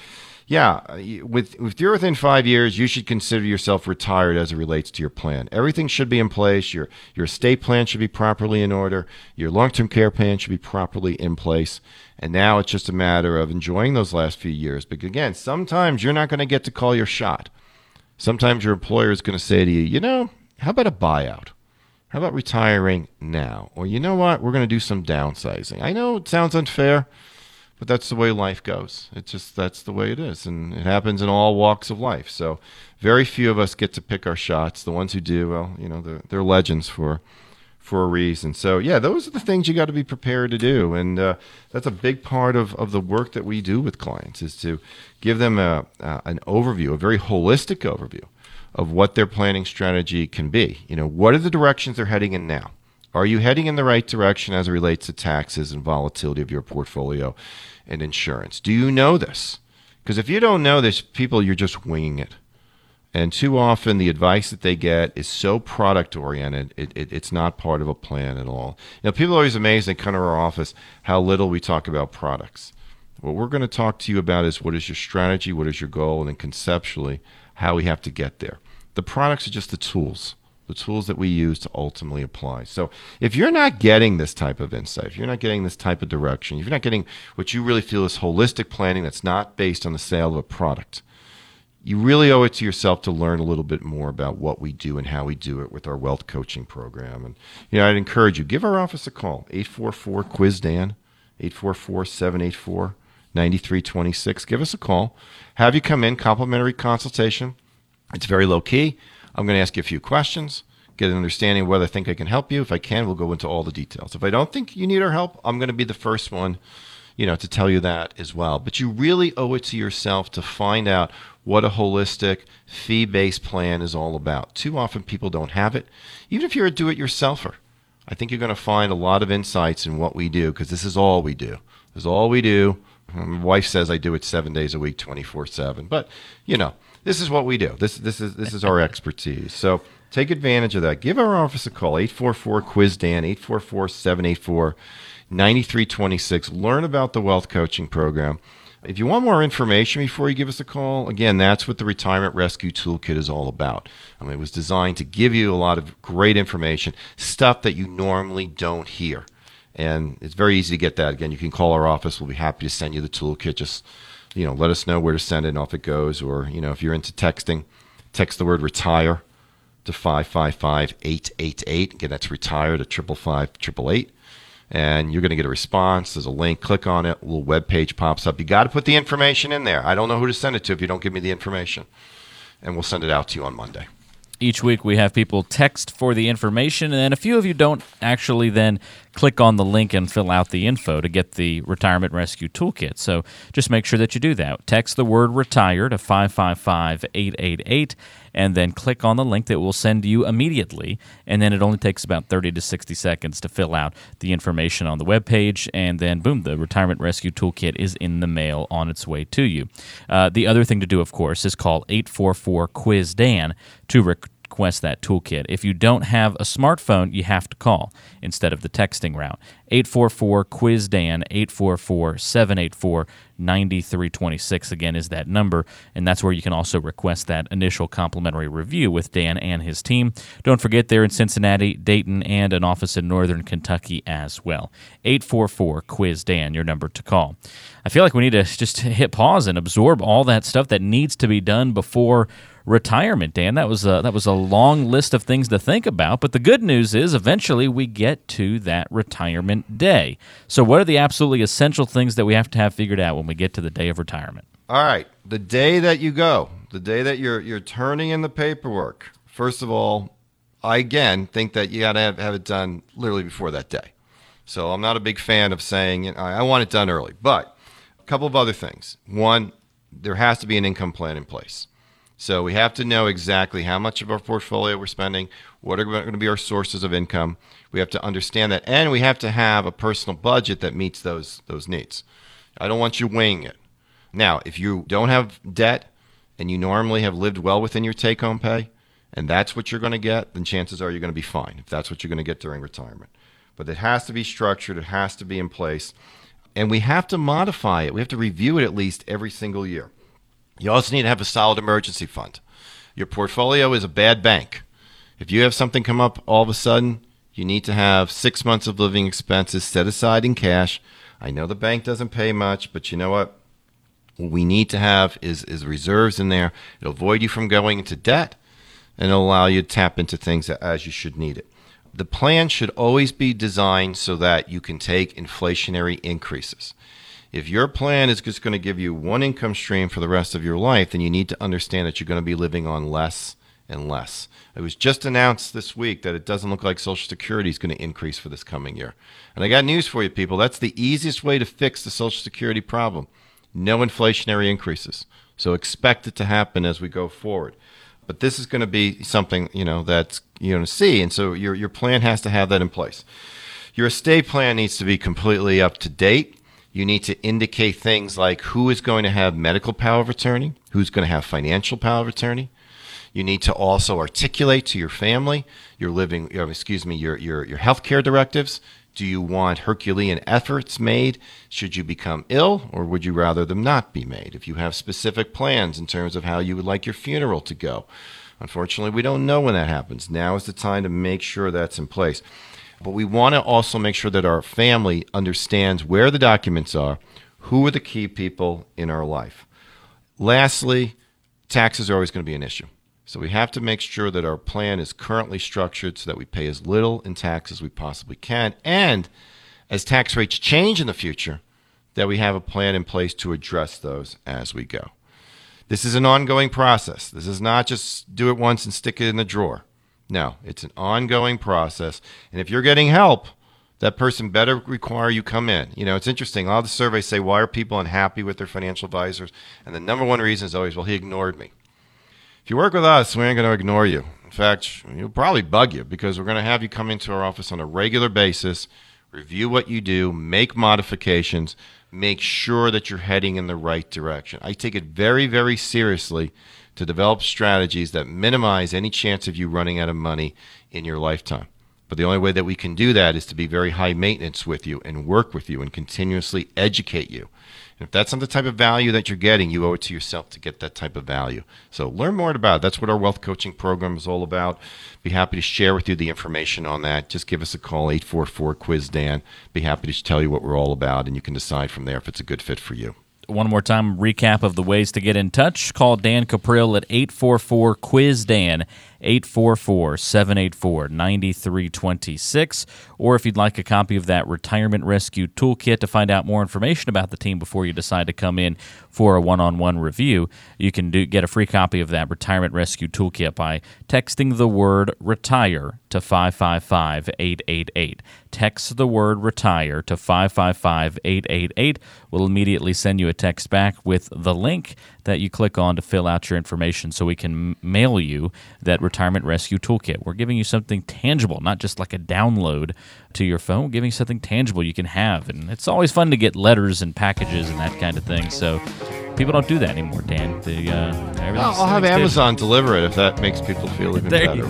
yeah, if you're within 5 years, you should consider yourself retired as it relates to your plan. Everything should be in place. Your estate plan should be properly in order. Your long-term care plan should be properly in place. And now it's just a matter of enjoying those last few years. But again, sometimes you're not going to get to call your shot. Sometimes your employer is going to say to you, how about a buyout? How about retiring now? Or you know what? We're going to do some downsizing. I know it sounds unfair, but that's the way life goes. It's just that's the way it is, and it happens in all walks of life. So very few of us get to pick our shots. The ones who do, well, they're legends for a reason. So yeah, those are the things you got to be prepared to do, and that's a big part of the work that we do with clients, is to give them an overview, a very holistic overview of what their planning strategy can be. What are the directions they're heading in now? Are you heading in the right direction as it relates to taxes and volatility of your portfolio and insurance? Do you know this? Because if you don't know this, people, you're just winging it. And too often the advice that they get is so product-oriented, it's not part of a plan at all. People are always amazed, they come to our office, how little we talk about products. What we're going to talk to you about is what is your strategy, what is your goal, and then conceptually, how we have to get there. The products are just the tools that we use to ultimately apply. So if you're not getting this type of insight, if you're not getting this type of direction, if you're not getting what you really feel is holistic planning that's not based on the sale of a product, you really owe it to yourself to learn a little bit more about what we do and how we do it with our wealth coaching program. And I'd encourage you, give our office a call, 844-QUIZ-DAN, 844-784-9326. Give us a call. Have you come in, complimentary consultation. It's very low key. I'm going to ask you a few questions, get an understanding of whether I think I can help you. If I can, we'll go into all the details. If I don't think you need our help, I'm going to be the first one, to tell you that as well. But you really owe it to yourself to find out what a holistic fee-based plan is all about. Too often people don't have it. Even if you're a do-it-yourselfer, I think you're going to find a lot of insights in what we do, because this is all we do. This is all we do. My wife says I do it 7 days a week, 24/7. But, this is what we do. This is our expertise. So take advantage of that. Give our office a call, 844-QUIZ-DAN, 844-784-9326. Learn about the wealth coaching program. If you want more information before you give us a call, again, that's what the Retirement Rescue Toolkit is all about. It was designed to give you a lot of great information, stuff that you normally don't hear. And it's very easy to get that. Again, you can call our office. We'll be happy to send you the toolkit. Just, let us know where to send it and off it goes. Or, if you're into texting, text the word retire to 555-888. Again, that's retire to 555-888. And you're going to get a response. There's a link. Click on it. A little web page pops up. You got to put the information in there. I don't know who to send it to if you don't give me the information. And we'll send it out to you on Monday. Each week we have people text for the information, and then a few of you don't actually then click on the link and fill out the info to get the Retirement Rescue Toolkit. So just make sure that you do that. Text the word retire to 555-888, and then click on the link that we'll send you immediately, and then it only takes about 30 to 60 seconds to fill out the information on the webpage, and then boom, the Retirement Rescue Toolkit is in the mail on its way to you. The other thing to do, of course, is call 844-QUIZ-DAN to request that toolkit. If you don't have a smartphone, you have to call instead of the texting route. 844-QUIZ-DAN, 844-784-9326, again, is that number, and that's where you can also request that initial complimentary review with Dan and his team. Don't forget, they're in Cincinnati, Dayton, and an office in northern Kentucky as well. 844-QUIZ-DAN, your number to call. I feel like we need to just hit pause and absorb all that stuff that needs to be done before retirement, Dan. That was a long list of things to think about, but the good news is eventually we get to that retirement day. So what are the absolutely essential things that we have to have figured out when we get to the day of retirement? All right, the day that you go, the day that you're turning in the paperwork, first of all, I again think that you got to have it done literally before that day. So I'm not a big fan of saying, you know, I want it done early. But a couple of other things. One, there has to be an income plan in place. So we have to know exactly how much of our portfolio we're spending, what are going to be our sources of income. We have to understand that. And we have to have a personal budget that meets those needs. I don't want you weighing it. Now, if you don't have debt and you normally have lived well within your take-home pay, and that's what you're going to get, then chances are you're going to be fine if that's what you're going to get during retirement. But it has to be structured. It has to be in place. And we have to modify it. We have to review it at least every single year. You also need to have a solid emergency fund. Your portfolio is a bad bank. If you have something come up all of a sudden, you need to have 6 months of living expenses set aside in cash. I know the bank doesn't pay much, but you know what? What we need to have is reserves in there. It'll avoid you from going into debt, and it'll allow you to tap into things as you should need it. The plan should always be designed so that you can take inflationary increases. If your plan is just going to give you one income stream for the rest of your life, then you need to understand that you're going to be living on less and less. It was just announced this week that it doesn't look like Social Security is going to increase for this coming year. And I got news for you, people. That's the easiest way to fix the Social Security problem. No inflationary increases. So expect it to happen as we go forward. But this is going to be something, you know, that you're going to see. And so your plan has to have that in place. Your estate plan needs to be completely up to date. You need to indicate things like who is going to have medical power of attorney, who's going to have financial power of attorney. You need to also articulate to your family your healthcare directives. Do you want Herculean efforts made? Should you become ill, or would you rather them not be made? If you have specific plans in terms of how you would like your funeral to go. Unfortunately, we don't know when that happens. Now is the time to make sure that's in place. But we want to also make sure that our family understands where the documents are, who are the key people in our life. Lastly, taxes are always going to be an issue. So we have to make sure that our plan is currently structured so that we pay as little in tax as we possibly can. And as tax rates change in the future, that we have a plan in place to address those as we go. This is an ongoing process. This is not just do it once and stick it in the drawer. No, it's an ongoing process. And if you're getting help, that person better require you come in. You know, it's interesting. A lot of the surveys say, why are people unhappy with their financial advisors? And the number one reason is always, well, he ignored me. If you work with us, we ain't going to ignore you. In fact, we'll probably bug you because we're going to have you come into our office on a regular basis, review what you do, make modifications, make sure that you're heading in the right direction. I take it very, very seriously to develop strategies that minimize any chance of you running out of money in your lifetime. But the only way that we can do that is to be very high maintenance with you and work with you and continuously educate you. And if that's not the type of value that you're getting, you owe it to yourself to get that type of value. So learn more about it. That's what our wealth coaching program is all about. Be happy to share with you the information on that. Just give us a call, 844-QUIZ-DAN. Be happy to tell you what we're all about, and you can decide from there if it's a good fit for you. One more time, recap of the ways to get in touch. Call Dan Capril at 844-QUIZ-DAN, 844-784-9326. Or if you'd like a copy of that Retirement Rescue Toolkit to find out more information about the team before you decide to come in for a one-on-one review, you can get a free copy of that Retirement Rescue Toolkit by texting the word RETIRE to 555-888. Text the word RETIRE to 555-888. We'll immediately send you a text back with the link that you click on to fill out your information so we can mail you that Retirement Rescue Toolkit. We're giving you something tangible, not just like a download to your phone, giving something tangible you can have. And it's always fun to get letters and packages and that kind of thing. So people don't do that anymore, Dan. I'll have Amazon deliver it if that makes people feel even better.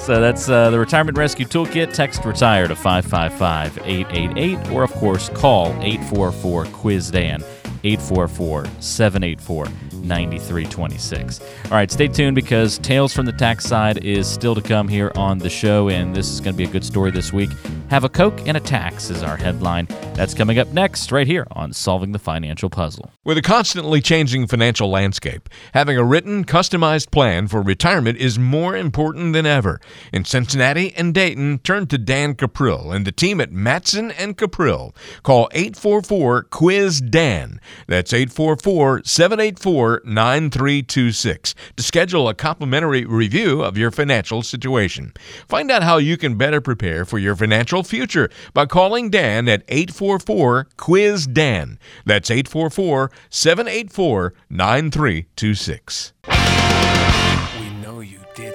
So that's the Retirement Rescue Toolkit. Text RETIRE to 555-888 or, of course, call 844-QUIZ-DAN. 844-784-9326. All right, stay tuned because Tales from the Tax Side is still to come here on the show, and this is going to be a good story this week. Have a Coke and a Tax is our headline. That's coming up next right here on Solving the Financial Puzzle. With a constantly changing financial landscape, having a written, customized plan for retirement is more important than ever. In Cincinnati and Dayton, turn to Dan Capril and the team at Mattson & Caprio. Call 844-QUIZ-DAN. That's 844-784-9326 to schedule a complimentary review of your financial situation. Find out how you can better prepare for your financial future by calling Dan at 844-QUIZ-DAN. That's 844-784-9326.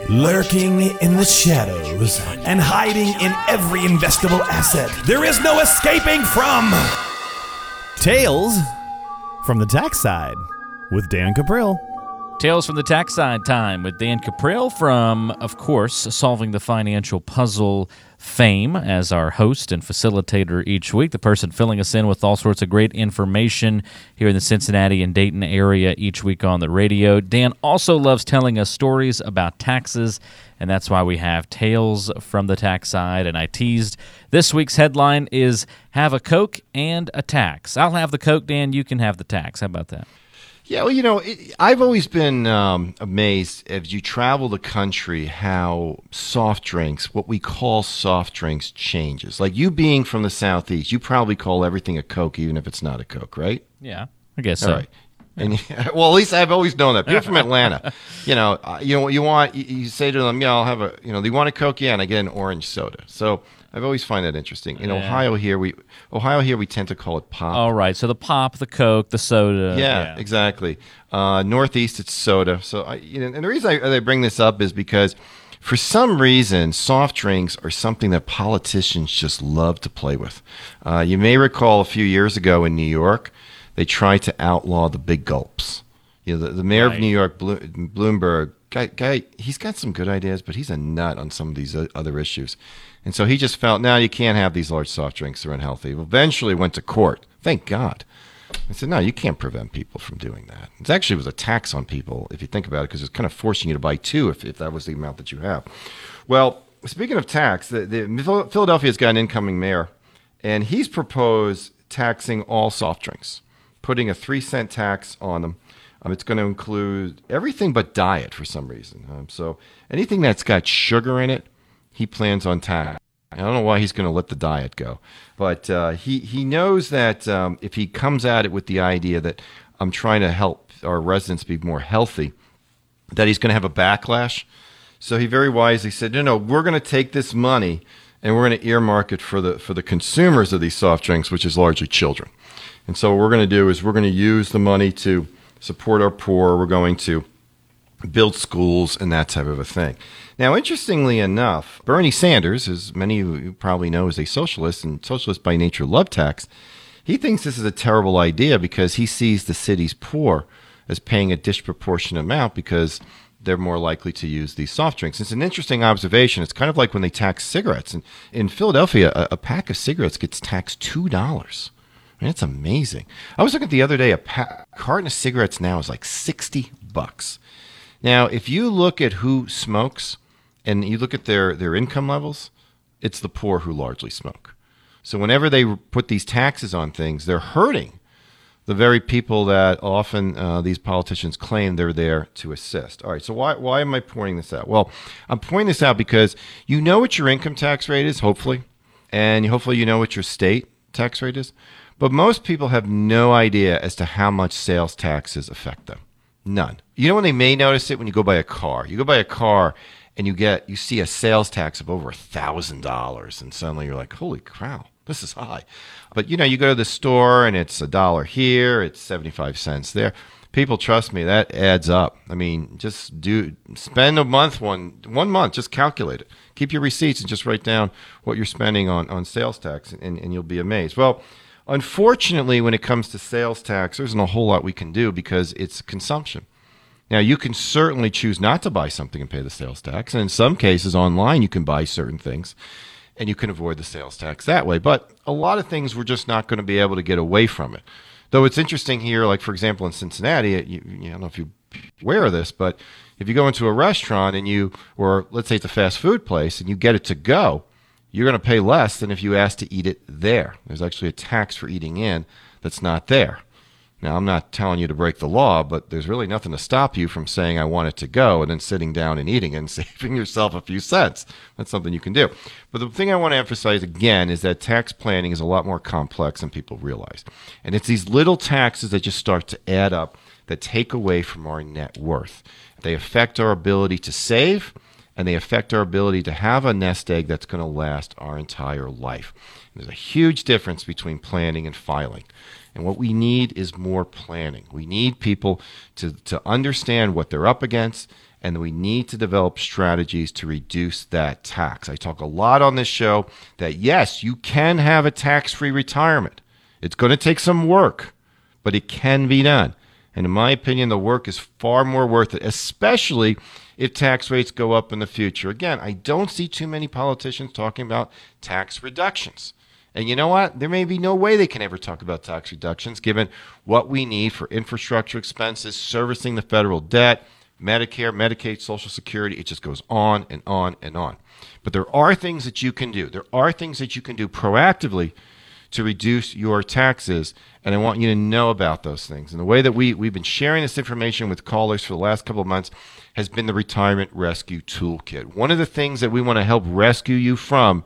Lurking in the shadows and hiding in every investable asset. There is no escaping from Tales from the Tax Side with Dan Capril. Tales from the Tax Side time with Dan Capril from, of course, Solving the Financial Puzzle fame as our host and facilitator each week, the person filling us in with all sorts of great information here in the Cincinnati and Dayton area each week on the radio. Dan also loves telling us stories about taxes, and that's why we have Tales from the Tax Side. And I teased this week's headline is Have a Coke and a Tax. I'll have the Coke, Dan. You can have the tax. How about that? Yeah, well, you know, I've always been amazed as you travel the country how soft drinks, what we call soft drinks, changes. Like you being from the Southeast, you probably call everything a Coke, even if it's not a Coke, right? Yeah, I guess so. All right. And, well, at least I've always known that. People from Atlanta, you know what you want, you say to them, yeah, I'll have a, you know, do you want a Coke? Yeah, and I get an orange soda. So I've always find that interesting. In Ohio here we tend to call it pop. All right, so the pop, the Coke, the soda. Yeah. Exactly. Northeast, it's soda. So and the reason I bring this up is because for some reason, soft drinks are something that politicians just love to play with. You may recall a few years ago in New York, they tried to outlaw the big gulps. You know, the mayor of New York, Bloomberg, guy, he's got some good ideas, but he's a nut on some of these other issues. And so he just felt, no, you can't have these large soft drinks. They're unhealthy. Eventually went to court. Thank God. I said, no, you can't prevent people from doing that. It actually was a tax on people, if you think about it, because it's kind of forcing you to buy two if that was the amount that you have. Well, speaking of tax, the Philadelphia's got an incoming mayor, and he's proposed taxing all soft drinks, putting a 3-cent tax on them. It's going to include everything but diet for some reason. So anything that's got sugar in it, he plans on tax. I don't know why he's going to let the diet go, but he knows that if he comes at it with the idea that I'm trying to help our residents be more healthy, that he's going to have a backlash. So he very wisely said, no, we're going to take this money and we're going to earmark it for the consumers of these soft drinks, which is largely children. And so what we're going to do is we're going to use the money to support our poor. We're going to build schools and that type of a thing. Now, interestingly enough, Bernie Sanders, as many of you probably know, is a socialist, and socialists by nature love tax. He thinks this is a terrible idea because he sees the city's poor as paying a disproportionate amount because they're more likely to use these soft drinks. It's an interesting observation. It's kind of like when they tax cigarettes. And in Philadelphia, a pack of cigarettes gets taxed $2. I mean, it's amazing. I was looking the other day, a carton of cigarettes now is like $60. Now, if you look at who smokes and you look at their income levels, it's the poor who largely smoke. So whenever they put these taxes on things, they're hurting the very people that often these politicians claim they're there to assist. All right, so why am I pointing this out? Well, I'm pointing this out because you know what your income tax rate is, hopefully, and hopefully you know what your state tax rate is. But most people have no idea as to how much sales taxes affect them. None. You know when they may notice it? When you go buy a car. You go buy a car and you see a sales tax of over $1,000. And suddenly you're like, holy cow, this is high. But, you go to the store and it's $1 here, it's 75 cents there. People, trust me, that adds up. I mean, just spend a month, one month, just calculate it. Keep your receipts and just write down what you're spending on sales tax and you'll be amazed. Well, unfortunately, when it comes to sales tax, there isn't a whole lot we can do because it's consumption. Now, you can certainly choose not to buy something and pay the sales tax. And in some cases online, you can buy certain things and you can avoid the sales tax that way. But a lot of things we're just not going to be able to get away from it. Though it's interesting here, like, for example, in Cincinnati, I don't know if you're aware of this, but if you go into a restaurant or let's say it's a fast food place and you get it to go, you're going to pay less than if you asked to eat it there. There's actually a tax for eating in that's not there. Now, I'm not telling you to break the law, but there's really nothing to stop you from saying, I want it to go, and then sitting down and eating and saving yourself a few cents. That's something you can do. But the thing I want to emphasize again is that tax planning is a lot more complex than people realize. And it's these little taxes that just start to add up that take away from our net worth. They affect our ability to save, and they affect our ability to have a nest egg that's going to last our entire life. And there's a huge difference between planning and filing. And what we need is more planning. We need people to understand what they're up against, and we need to develop strategies to reduce that tax. I talk a lot on this show that, yes, you can have a tax-free retirement. It's going to take some work, but it can be done. And in my opinion, the work is far more worth it, especially if tax rates go up in the future. Again, I don't see too many politicians talking about tax reductions. And you know what? There may be no way they can ever talk about tax reductions given what we need for infrastructure expenses, servicing the federal debt, Medicare, Medicaid, Social Security. It just goes on and on and on. But there are things that you can do. There are things that you can do proactively to reduce your taxes, and I want you to know about those things. And the way that we've been sharing this information with callers for the last couple of months has been the Retirement Rescue Toolkit. One of the things that we want to help rescue you from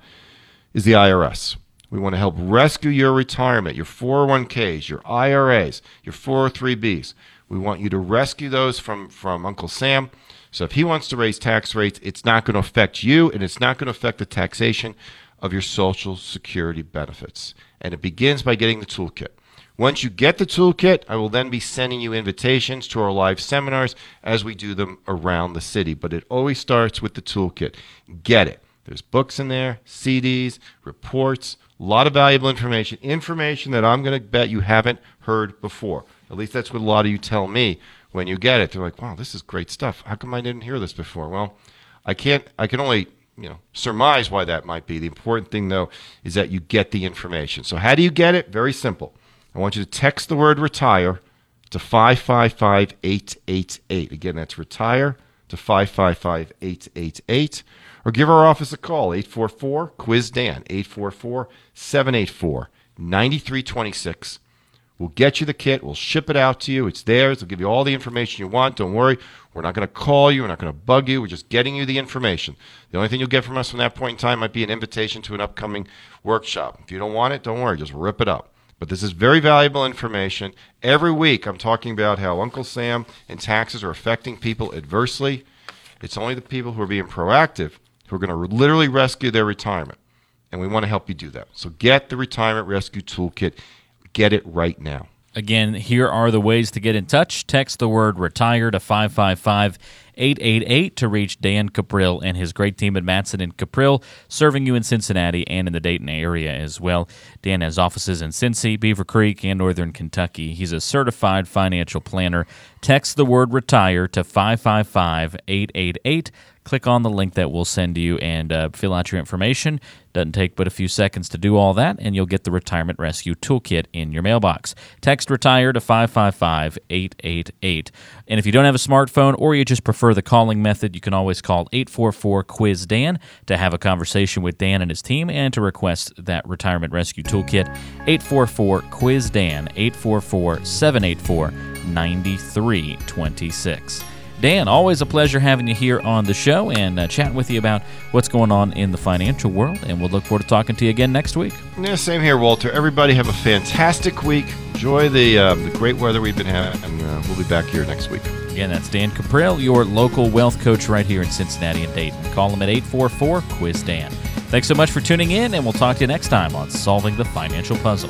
is the IRS. We want to help rescue your retirement, your 401ks, your IRAs, your 403bs. We want you to rescue those from Uncle Sam. So if he wants to raise tax rates, it's not going to affect you, and it's not going to affect the taxation of your Social Security benefits. And it begins by getting the toolkit. Once you get the toolkit, I will then be sending you invitations to our live seminars as we do them around the city. But it always starts with the toolkit. Get it. There's books in there, CDs, reports, a lot of valuable information, information that I'm going to bet you haven't heard before. At least that's what a lot of you tell me when you get it. They're like, wow, this is great stuff. How come I didn't hear this before? Well, I can only surmise why that might be. The important thing, though, is that you get the information. So how do you get it? Very simple. I want you to text the word retire to 555-888. Again, that's retire to 555-888. Or give our office a call, 844-QUIZ-DAN, 844-784-9326. We'll get you the kit. We'll ship it out to you. It's theirs. We'll give you all the information you want. Don't worry. We're not going to call you. We're not going to bug you. We're just getting you the information. The only thing you'll get from us from that point in time might be an invitation to an upcoming workshop. If you don't want it, don't worry. Just rip it up. But this is very valuable information. Every week I'm talking about how Uncle Sam and taxes are affecting people adversely. It's only the people who are being proactive who are going to literally rescue their retirement. And we want to help you do that. So get the Retirement Rescue Toolkit. Get it right now. Again, here are the ways to get in touch. Text the word retire to 555-888 to reach Dan Capril and his great team at Mattson & Caprio, serving you in Cincinnati and in the Dayton area as well. Dan has offices in Cincy, Beaver Creek, and Northern Kentucky. He's a certified financial planner. Text the word retire to 555-888. Click on the link that we'll send you and fill out your information. Doesn't take but a few seconds to do all that, and you'll get the Retirement Rescue Toolkit in your mailbox. Text RETIRE to 555-888. And if you don't have a smartphone or you just prefer the calling method, you can always call 844-QUIZ-DAN to have a conversation with Dan and his team and to request that Retirement Rescue Toolkit. 844-QUIZ-DAN, 844-784-9326. Dan, always a pleasure having you here on the show and chatting with you about what's going on in the financial world, and we'll look forward to talking to you again next week. Yeah, same here, Walter. Everybody have a fantastic week. Enjoy the great weather we've been having, and we'll be back here next week. Again, that's Dan Capril, your local wealth coach right here in Cincinnati and Dayton. Call him at 844-QUIZ-DAN. Thanks so much for tuning in, and we'll talk to you next time on Solving the Financial Puzzle.